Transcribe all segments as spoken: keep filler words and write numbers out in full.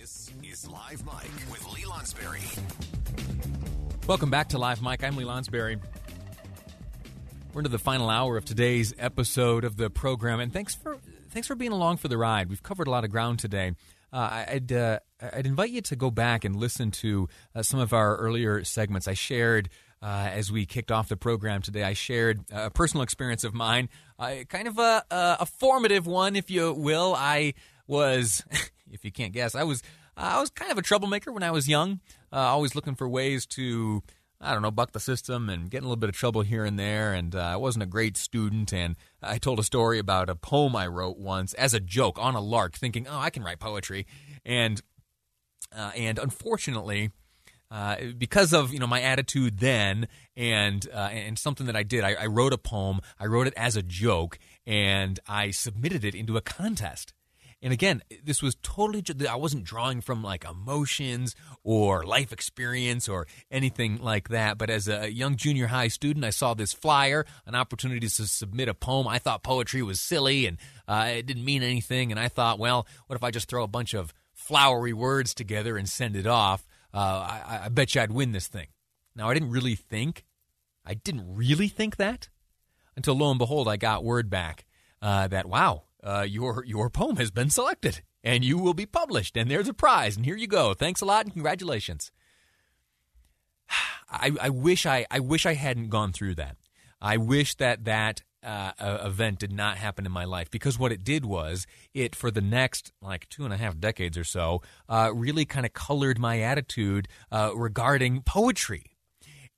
This is Live Mike with Lee Lonsberry. Welcome back to Live Mike. I'm Lee Lonsberry. We're into the final hour of today's episode of the program, and thanks for thanks for being along for the ride. We've covered a lot of ground today. Uh, I'd uh, I'd invite you to go back and listen to uh, some of our earlier segments. I shared uh, as we kicked off the program today. I shared a personal experience of mine, uh, kind of a, a formative one, if you will. I was, if you can't guess, I was I was kind of a troublemaker when I was young. Uh, always looking for ways to, I don't know, buck the system and get in a little bit of trouble here and there, and uh, I wasn't a great student, and I told a story about a poem I wrote once as a joke on a lark, thinking, oh, I can write poetry, and uh, and unfortunately, uh, because of, you know, my attitude then and uh, and something that I did, I, I wrote a poem, I wrote it as a joke, and I submitted it into a contest. And again, this was totally – I wasn't drawing from like emotions or life experience or anything like that. But as a young junior high student, I saw this flyer, an opportunity to submit a poem. I thought poetry was silly and uh, it didn't mean anything. And I thought, well, what if I just throw a bunch of flowery words together and send it off? Uh, I, I bet you I'd win this thing. Now, I didn't really think – I didn't really think that until lo and behold, I got word back uh, that, wow. Uh, your your poem has been selected, and you will be published, and there's a prize, and here you go. Thanks a lot, and congratulations. I, I wish I, I wish I hadn't gone through that. I wish that that uh, event did not happen in my life, because what it did was it, for the next like two and a half decades or so, uh, really kind of colored my attitude uh, regarding poetry.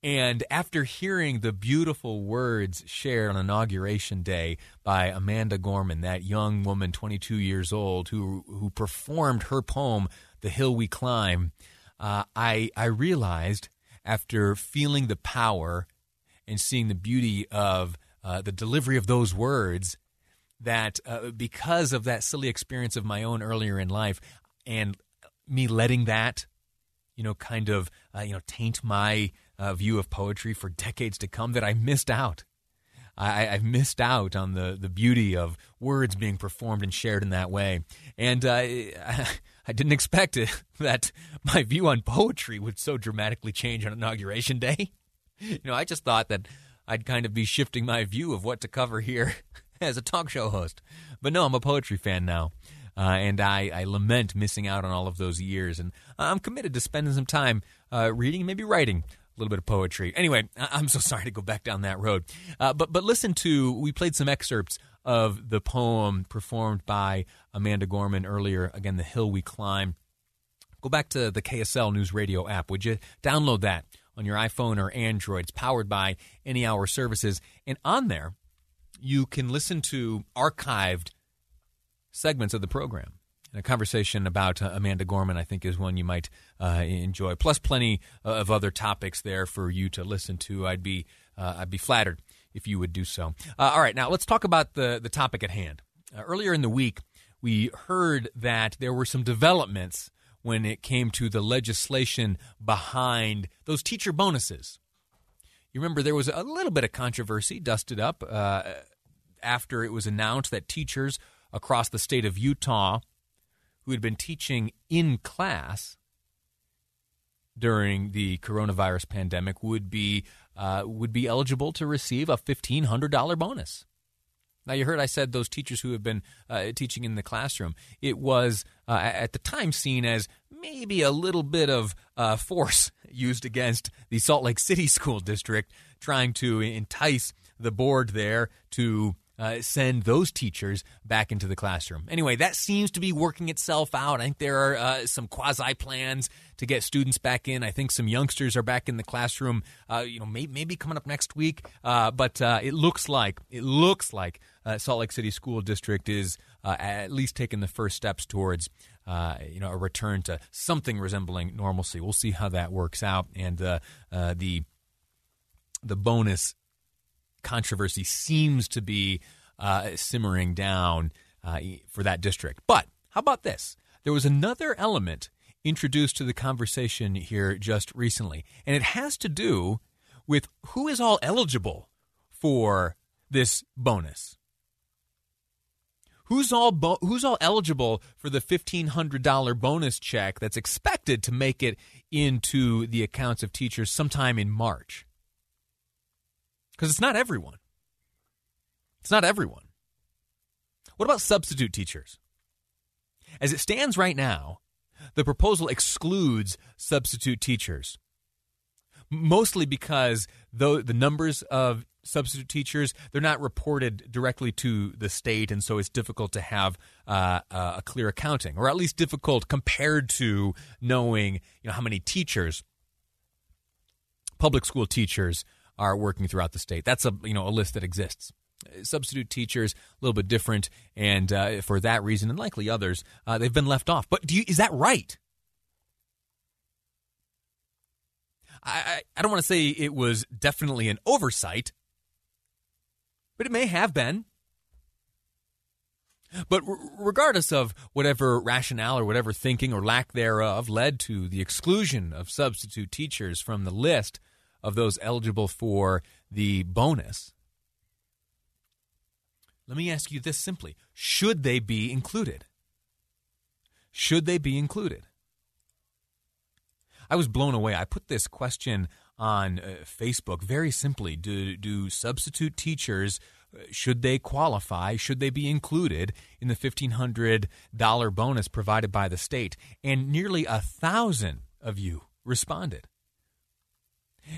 And after hearing the beautiful words shared on Inauguration Day by Amanda Gorman, that young woman, twenty-two years old, who who performed her poem, The Hill We Climb, uh, I, I realized, after feeling the power and seeing the beauty of uh, the delivery of those words, that uh, because of that silly experience of my own earlier in life and me letting that, you know, kind of, uh, you know, taint my Uh, view of poetry for decades to come, that I missed out. I, I've missed out on the, the beauty of words being performed and shared in that way. And uh, I, I didn't expect it, that my view on poetry would so dramatically change on Inauguration Day. You know, I just thought that I'd kind of be shifting my view of what to cover here as a talk show host. But no, I'm a poetry fan now. Uh, and I, I lament missing out on all of those years. And I'm committed to spending some time uh, reading, maybe writing a little bit of poetry. Anyway, I'm so sorry to go back down that road. Uh, but but listen to, we played some excerpts of the poem performed by Amanda Gorman earlier, again, The Hill We Climb. Go back to the K S L News Radio app, would you? Download that on your iPhone or Android. It's powered by Any Hour Services. And on there, you can listen to archived segments of the program. A conversation about uh, Amanda Gorman, I think, is one you might uh, enjoy. Plus, plenty of other topics there for you to listen to. I'd be uh, I'd be flattered if you would do so. Uh, all right, now let's talk about the the topic at hand. Uh, earlier in the week, we heard that there were some developments when it came to the legislation behind those teacher bonuses. You remember there was a little bit of controversy dusted up uh, after it was announced that teachers across the state of Utah who had been teaching in class during the coronavirus pandemic would be uh, would be eligible to receive a fifteen hundred dollars bonus. Now, you heard I said those teachers who have been uh, teaching in the classroom. It was, uh, at the time, seen as maybe a little bit of uh, force used against the Salt Lake City School District, trying to entice the board there to Uh, send those teachers back into the classroom. Anyway, that seems to be working itself out. I think there are uh, some quasi-plans to get students back in. I think some youngsters are back in the classroom, uh, you know, may- maybe coming up next week. Uh, but uh, it looks like, it looks like uh, Salt Lake City School District is uh, at least taken the first steps towards uh, you know a return to something resembling normalcy. We'll see how that works out, and uh, uh, the the bonus controversy seems to be uh, simmering down uh, for that district. But how about this? There was another element introduced to the conversation here just recently, and it has to do with who is all eligible for this bonus. Who's all bo- who's all eligible for the fifteen hundred dollars bonus check that's expected to make it into the accounts of teachers sometime in March? Because it's not everyone. It's not everyone. What about substitute teachers? As it stands right now, the proposal excludes substitute teachers, mostly because though the numbers of substitute teachers, they're not reported directly to the state, and so it's difficult to have uh, a clear accounting, or at least difficult compared to knowing you know how many teachers, public school teachers, are working throughout the state. That's a you know a list that exists. Substitute teachers, a little bit different, and uh, for that reason, and likely others, uh, they've been left off. But do you, is that right? I, I don't want to say it was definitely an oversight, but it may have been. But regardless of whatever rationale or whatever thinking or lack thereof led to the exclusion of substitute teachers from the list of those eligible for the bonus, let me ask you this simply. Should they be included? Should they be included? I was blown away. I put this question on uh, Facebook very simply. Do, do substitute teachers, should they qualify? Should they be included in the fifteen hundred dollars bonus provided by the state? And nearly one thousand of you responded.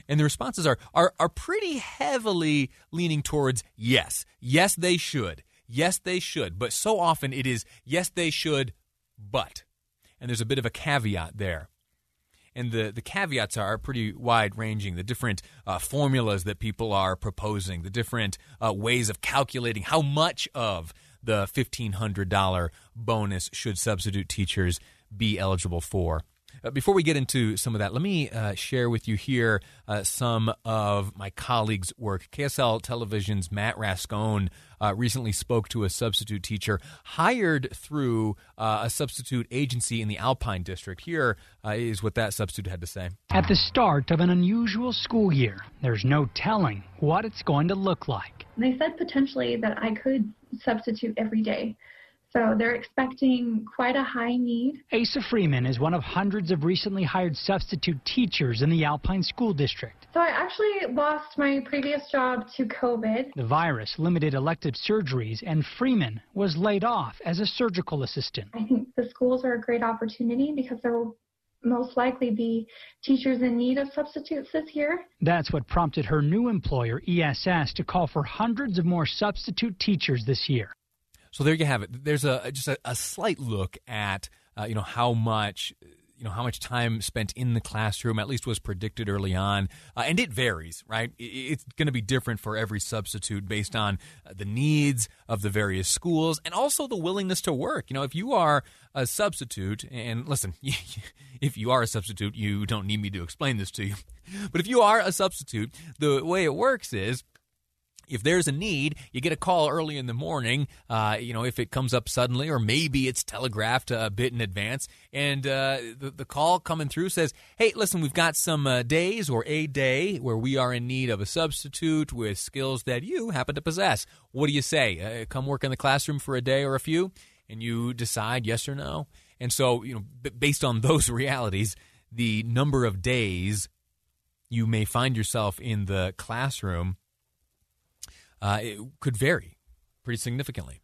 And the responses are, are are pretty heavily leaning towards yes. Yes, they should. Yes, they should. But so often it is, yes, they should, but. And there's a bit of a caveat there. And the, the caveats are pretty wide-ranging, the different uh, formulas that people are proposing, the different uh, ways of calculating how much of the fifteen hundred dollars bonus should substitute teachers be eligible for. Uh, before we get into some of that, let me uh, share with you here uh, some of my colleagues' work. K S L Television's Matt Rascone uh, recently spoke to a substitute teacher hired through uh, a substitute agency in the Alpine District. Here uh, is what that substitute had to say. At the start of an unusual school year, there's no telling what it's going to look like. They said potentially that I could substitute every day. So they're expecting quite a high need. Asa Freeman is one of hundreds of recently hired substitute teachers in the Alpine School District. So I actually lost my previous job to COVID. The virus limited elective surgeries, and Freeman was laid off as a surgical assistant. I think the schools are a great opportunity because there will most likely be teachers in need of substitutes this year. That's what prompted her new employer, E S S, to call for hundreds of more substitute teachers this year. So there you have it. There's a just a, a slight look at uh, you know how much you know how much time spent in the classroom at least was predicted early on, uh, and it varies, right? It's going to be different for every substitute based on uh, the needs of the various schools and also the willingness to work. You know, if you are a substitute, and listen, if you are a substitute, you don't need me to explain this to you. But if you are a substitute, the way it works is, if there's a need, you get a call early in the morning, uh, you know, if it comes up suddenly, or maybe it's telegraphed a bit in advance. And uh, the, the call coming through says, hey, listen, we've got some uh, days or a day where we are in need of a substitute with skills that you happen to possess. What do you say? Uh, come work in the classroom for a day or a few, and you decide yes or no. And so, you know, b- based on those realities, the number of days you may find yourself in the classroom Uh, it could vary pretty significantly.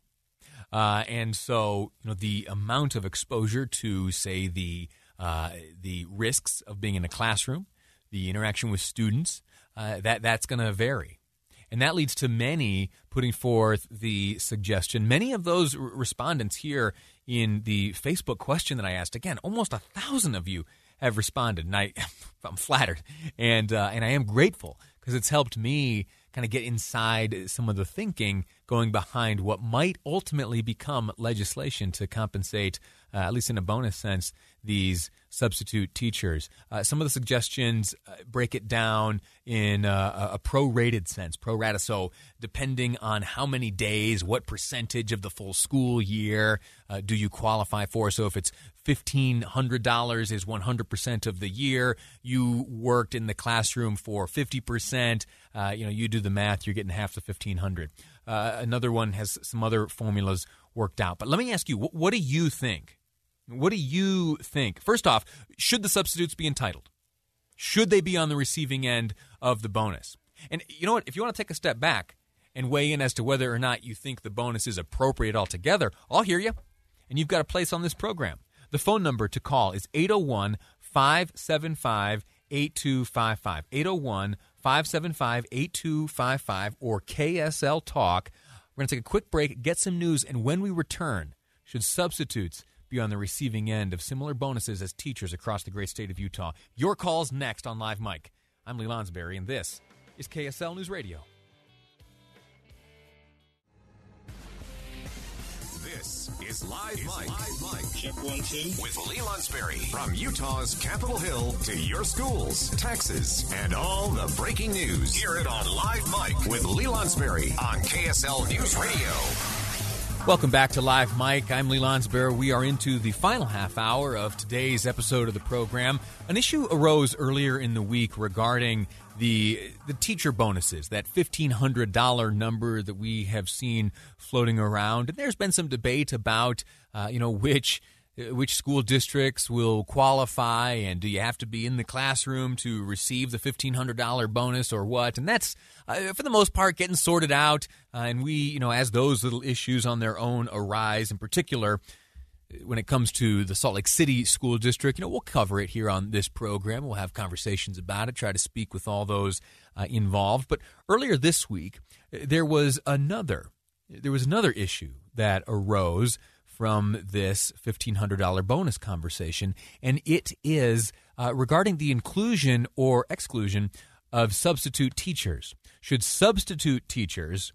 Uh, and so, you know, the amount of exposure to, say, the uh, the risks of being in a classroom, the interaction with students, uh, that that's going to vary. And that leads to many putting forth the suggestion. Many of those r- respondents here in the Facebook question that I asked, again, almost a thousand of you have responded. And I, I'm flattered. And, uh, and I am grateful because it's helped me kind of get inside some of the thinking going behind what might ultimately become legislation to compensate, uh, at least in a bonus sense, these substitute teachers. Uh, some of the suggestions uh, break it down in uh, a prorated sense, pro rata. So depending on how many days, what percentage of the full school year uh, do you qualify for? So if it's fifteen hundred dollars is one hundred percent of the year, you worked in the classroom for fifty percent, uh, you know, you do the math, you're getting half the fifteen hundred dollars. Uh, another one has some other formulas worked out. But let me ask you, what, what do you think? What do you think? First off, should the substitutes be entitled? Should they be on the receiving end of the bonus? And you know what? If you want to take a step back and weigh in as to whether or not you think the bonus is appropriate altogether, I'll hear you. And you've got a place on this program. The phone number to call is eight oh one, five seven five, eight two five five. eight oh one, five seven five, eight two five five or K S L Talk. We're going to take a quick break, get some news, and when we return, should substitutes be on the receiving end of similar bonuses as teachers across the great state of Utah? Your call's next on Live Mike. I'm Lee Lonsberry, and this is K S L News Radio. This is Live Mike. Live Mike. Check one, two. With Lee Lonsberry. From Utah's Capitol Hill to your schools, taxes, and all the breaking news. Hear it on Live Mike with Lee Lonsberry on K S L News Radio. Welcome back to Live Mike. I'm Lee Lonsberry. We are into the final half hour of today's episode of the program. An issue arose earlier in the week regarding The the teacher bonuses, that fifteen hundred dollars number that we have seen floating around. And there's been some debate about, uh, you know, which which school districts will qualify, and do you have to be in the classroom to receive the fifteen hundred dollars bonus or what? And that's, uh, for the most part, getting sorted out. Uh, and we, you know, as those little issues on their own arise, in particular, when it comes to the Salt Lake City School District, you know, we'll cover it here on this program. We'll have conversations about it, try to speak with all those uh, involved. But earlier this week, there was another there was another issue that arose from this fifteen hundred dollars bonus conversation, and it is uh, regarding the inclusion or exclusion of substitute teachers. Should substitute teachers,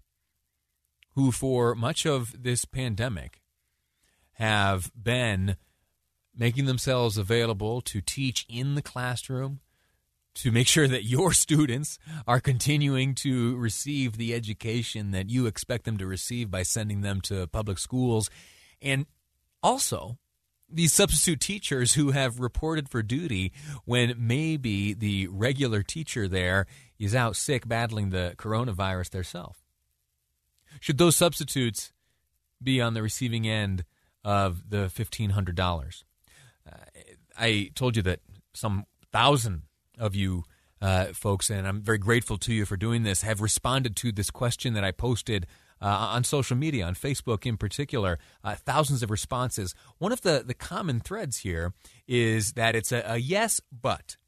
who for much of this pandemic have been making themselves available to teach in the classroom, to make sure that your students are continuing to receive the education that you expect them to receive by sending them to public schools, and also these substitute teachers who have reported for duty when maybe the regular teacher there is out sick battling the coronavirus themselves. Should those substitutes be on the receiving end of the fifteen hundred dollars? Uh, I told you that some thousand of you uh, folks, and I'm very grateful to you for doing this, have responded to this question that I posted uh, on social media, on Facebook in particular. Uh, thousands of responses. One of the, the common threads here is that it's a, a yes, but.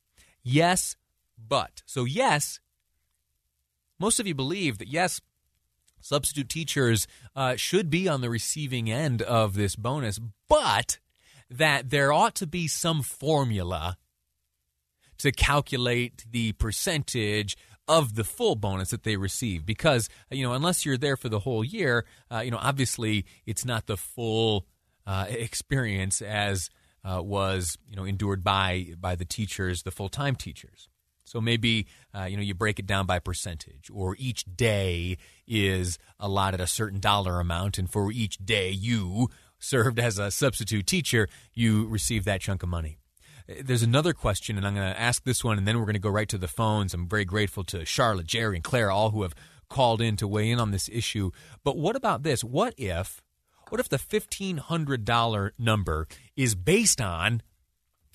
Yes, but. So yes, most of you believe that yes, substitute teachers uh, should be on the receiving end of this bonus, but that there ought to be some formula to calculate the percentage of the full bonus that they receive. Because, you know, unless you're there for the whole year, uh, you know, obviously it's not the full uh, experience as uh, was, you know, endured by by the teachers, the full-time teachers. So maybe, uh, you know, you break it down by percentage, or each day is allotted a certain dollar amount, and for each day you served as a substitute teacher, you receive that chunk of money. There's another question, and I'm going to ask this one, and then we're going to go right to the phones. I'm very grateful to Charlotte, Jerry, and Claire, all who have called in to weigh in on this issue. But what about this? What if, what if the fifteen hundred dollars number is based on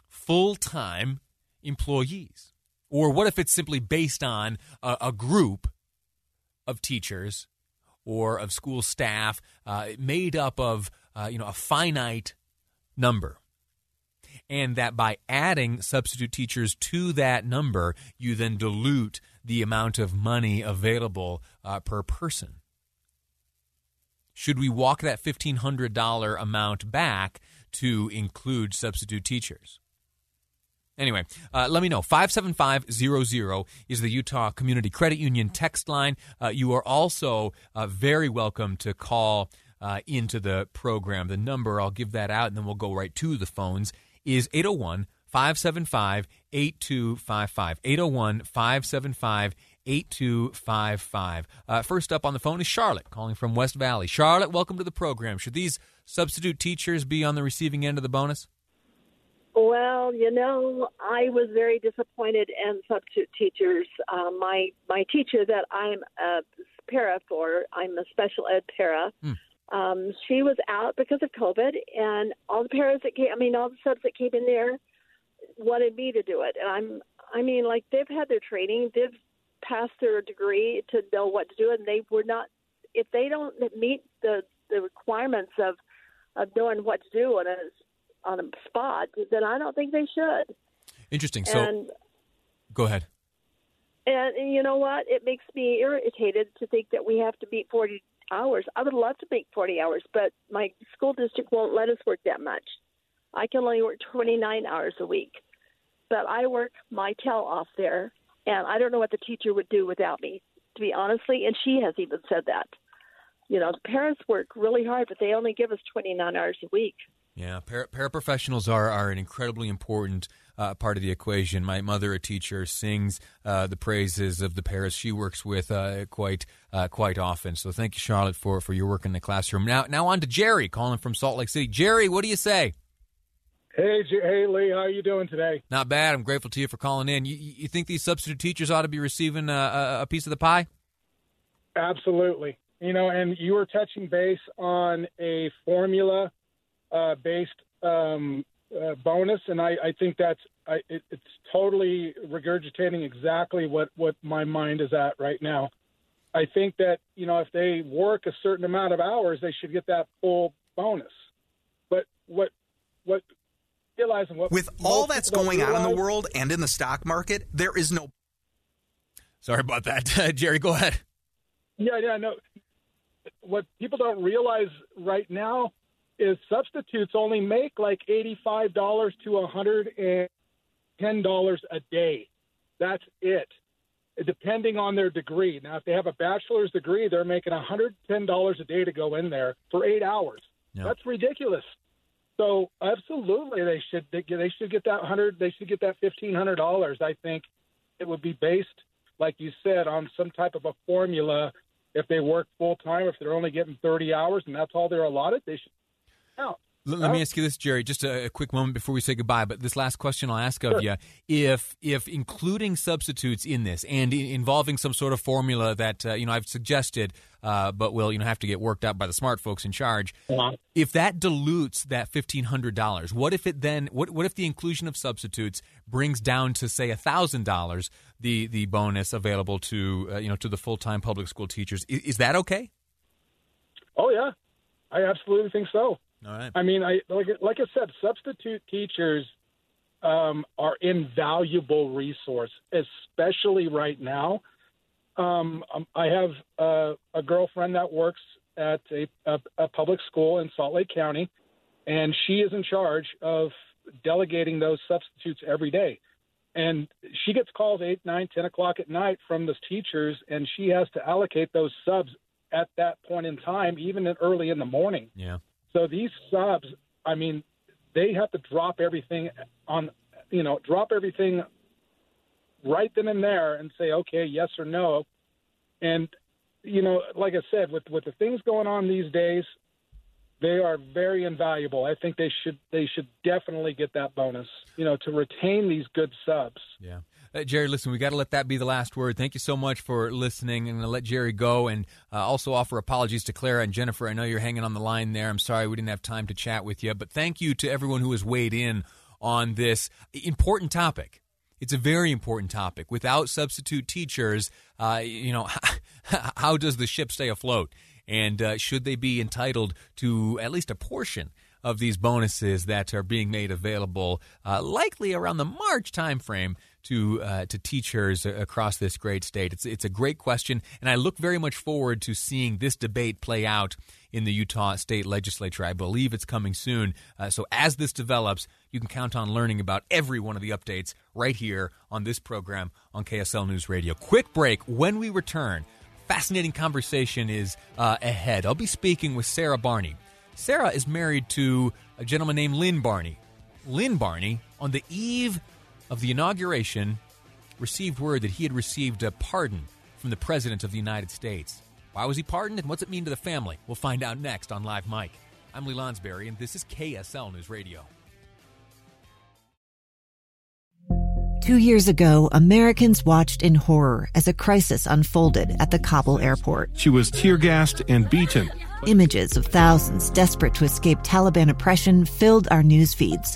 full-time employees? Or what if it's simply based on a, a group of teachers or of school staff uh, made up of uh, you know a finite number, and that by adding substitute teachers to that number, you then dilute the amount of money available uh, per person? Should we walk that fifteen hundred dollars amount back to include substitute teachers? Anyway, uh, let me know. five seven five zero zero is the Utah Community Credit Union text line. Uh, you are also uh, very welcome to call uh, into the program. The number, I'll give that out, and then we'll go right to the phones, is eight oh one, five seven five, eight two five five. eight two five five. Uh, first up on the phone is Charlotte, calling from West Valley. Charlotte, welcome to the program. Should these substitute teachers be on the receiving end of the bonus? Well, you know, I was very disappointed in substitute teachers. Uh, my my teacher that I'm a para for, I'm a special ed para, mm. um, she was out because of COVID, and all the paras that came, I mean, all the subs that came in there wanted me to do it. And I'm, I mean, like, they've had their training, they've passed their degree to know what to do, and they were not, if they don't meet the, the requirements of, of knowing what to do on a on a spot, then I don't think they should. Interesting. So, and, go ahead. And, and you know what? It makes me irritated to think that we have to meet forty hours. I would love to make forty hours, but my school district won't let us work that much. I can only work twenty-nine hours a week, but I work my tail off there. And I don't know what the teacher would do without me, to be honestly. And she has even said that. You know, the parents work really hard, but they only give us twenty-nine hours a week. Yeah, para- paraprofessionals are, are an incredibly important uh, part of the equation. My mother, a teacher, sings uh, the praises of the paras she works with uh, quite uh, quite often. So thank you, Charlotte, for, for your work in the classroom. Now, now on to Jerry, calling from Salt Lake City. Jerry, what do you say? Hey, hey, Lee, how are you doing today? Not bad. I'm grateful to you for calling in. You, you think these substitute teachers ought to be receiving a, a piece of the pie? Absolutely. You know, and you were touching base on a formula-based uh, um, uh, bonus, and I, I think that's I, it, it's totally regurgitating exactly what, what my mind is at right now. I think that, you know, if they work a certain amount of hours, they should get that full bonus. But what what – With all that's going on in the world and in the stock market, there is no... Sorry about that. Uh, Jerry, go ahead. Yeah, yeah, no. What people don't realize right now is substitutes only make like eighty-five dollars to one hundred ten dollars a day. That's it, depending on their degree. Now, if they have a bachelor's degree, they're making one hundred ten dollars a day to go in there for eight hours. Yep. That's ridiculous. So absolutely, they should they should get that hundred. They should get that fifteen hundred dollars. I think it would be based, like you said, on some type of a formula. If they work full time, if they're only getting thirty hours, and that's all they're allotted, they should count. Let, let me ask you this, Jerry, just a, a quick moment before we say goodbye, but this last question I'll ask of sure. you. If if including substitutes in this and I- involving some sort of formula that, uh, you know, I've suggested, uh, but will, you know, have to get worked out by the smart folks in charge, yeah. if that dilutes that fifteen hundred dollars, what if it then, what what if the inclusion of substitutes brings down to, say, one thousand dollars the the bonus available to, uh, you know, to the full-time public school teachers? Is, is that okay? Oh, yeah. I absolutely think so. All right. I mean, I like, like I said, substitute teachers um, are invaluable resource, especially right now. Um, I have a, a girlfriend that works at a, a, a public school in Salt Lake County, and she is in charge of delegating those substitutes every day. And she gets calls eight, nine, ten o'clock at night from those teachers, and she has to allocate those subs at that point in time, even early in the morning. Yeah. So these subs, I mean, they have to drop everything on, you know, drop everything right then and there and say, okay, yes or no. And, you know, like I said, with, with the things going on these days, they are very invaluable. I think they should they should definitely get that bonus, you know, to retain these good subs. Yeah. Uh, Jerry, listen, we got to let that be the last word. Thank you so much for listening. I'm going to let Jerry go and uh, also offer apologies to Clara and Jennifer. I know you're hanging on the line there. I'm sorry we didn't have time to chat with you. But thank you to everyone who has weighed in on this important topic. It's a very important topic. Without substitute teachers, uh, you know, how does the ship stay afloat? And uh, should they be entitled to at least a portion of these bonuses that are being made available uh, likely around the March timeframe to uh, to teachers across this great state. It's it's a great question, and I look very much forward to seeing this debate play out in the Utah State Legislature. I believe it's coming soon. Uh, so as this develops, you can count on learning about every one of the updates right here on this program on K S L News Radio. Quick break. When we return, fascinating conversation is uh, ahead. I'll be speaking with Sarah Barney. Sarah is married to a gentleman named Lynn Barney. Lynn Barney, on the eve of the inauguration, received word that he had received a pardon from the President of the United States. Why was he pardoned, and what's it mean to the family? We'll find out next on Live Mike. I'm Lee Lonsberry, and this is K S L News Radio. Two years ago, Americans watched in horror as a crisis unfolded at the Kabul airport. She was tear-gassed and beaten. Images of thousands desperate to escape Taliban oppression filled our news feeds.